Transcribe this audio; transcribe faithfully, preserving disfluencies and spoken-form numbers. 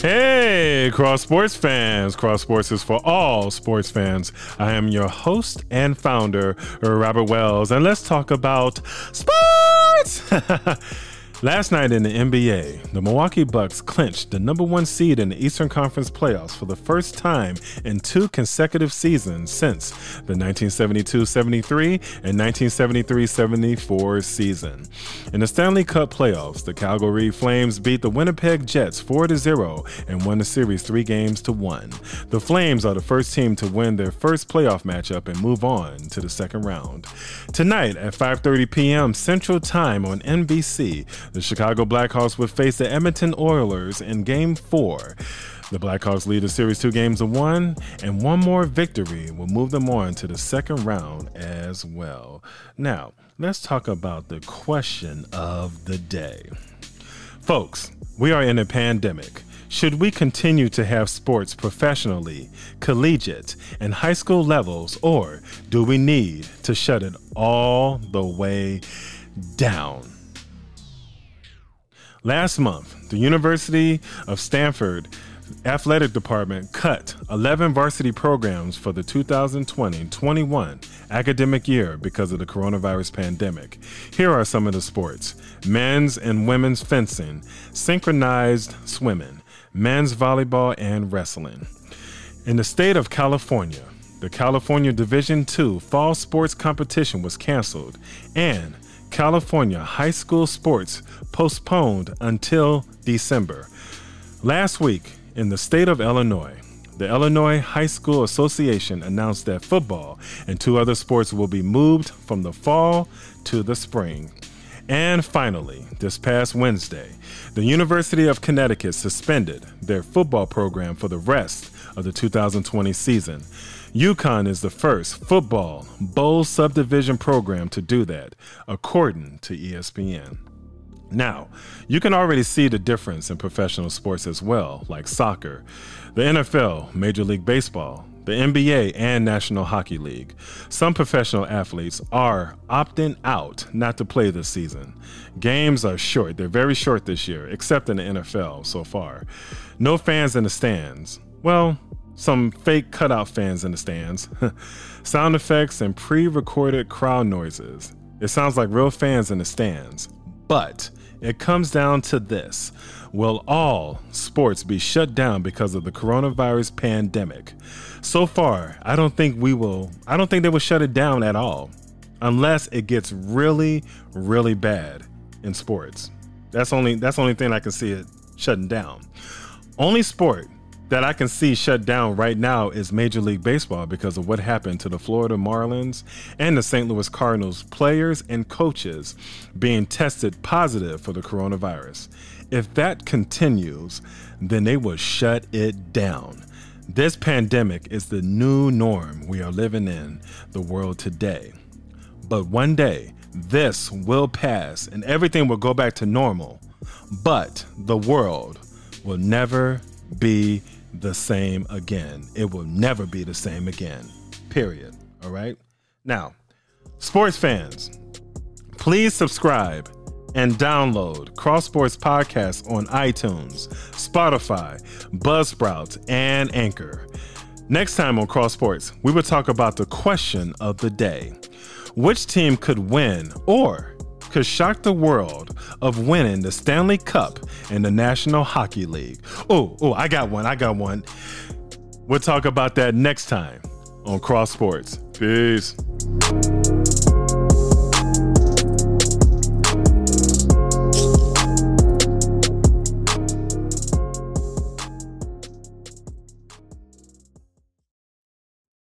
Hey, Cross Sports fans. Cross Sports is for all sports fans. I am your host and founder, Robert Wells, and let's talk about sports. Last night in the N B A, the Milwaukee Bucks clinched the number one seed in the Eastern Conference playoffs for the first time in two consecutive seasons since the nineteen seventy-two seventy-three and nineteen seventy-three seventy-four season. In the Stanley Cup playoffs, the Calgary Flames beat the Winnipeg Jets four to zero and won the series three games to one. The Flames are the first team to win their first playoff matchup and move on to the second round. Tonight at five thirty p.m. Central Time on N B C, the Chicago Blackhawks would face the Edmonton Oilers in Game four. The Blackhawks lead the series two games to one, and one more victory will move them on to the second round as well. Now, let's talk about the question of the day. Folks, we are in a pandemic. Should we continue to have sports professionally, collegiate, and high school levels, or do we need to shut it all the way down? Last month, the University of Stanford athletic department cut eleven varsity programs for the two thousand twenty twenty-one academic year because of the coronavirus pandemic. Here are some of the sports: men's and women's fencing, synchronized swimming, men's volleyball, and wrestling. In the state of California, the California Division two fall sports competition was canceled, and California high school sports postponed until December. Last week, in the state of Illinois, the Illinois High School Association announced that football and two other sports will be moved from the fall to the spring. And finally, this past Wednesday, the University of Connecticut suspended their football program for the rest of the two thousand twenty season. UConn is the first football bowl subdivision program to do that, according to E S P N. Now, you can already see the difference in professional sports as well, like soccer, the N F L, Major League Baseball, the N B A, and National Hockey League. Some professional athletes are opting out not to play this season. Games are short. They're very short this year, except in the N F L so far. No fans in the stands. Well, some fake cutout fans in the stands. Sound effects and pre-recorded crowd noises. It sounds like real fans in the stands. But it comes down to this. Will all sports be shut down because of the coronavirus pandemic? So far, I don't think we will. I don't think they will shut it down at all unless it gets really, really bad in sports. That's only that's the only thing I can see it shutting down. Only sport that I can see shut down right now is Major League Baseball because of what happened to the Florida Marlins and the Saint Louis Cardinals players and coaches being tested positive for the coronavirus. If that continues, then they will shut it down. This pandemic is the new norm we are living in the world today. But one day, this will pass and everything will go back to normal. But the world will never be the same again. It will never be the same again. Period. All right. Now, sports fans, please subscribe and download Cross Sports Podcast on iTunes, Spotify, Buzzsprout, and Anchor. Next time on Cross Sports, we will talk about the question of the day. Which team could win or could shock the world of winning the Stanley Cup and the National Hockey League? Oh, oh, I got one. I got one. We'll talk about that next time on Cross Sports. Peace.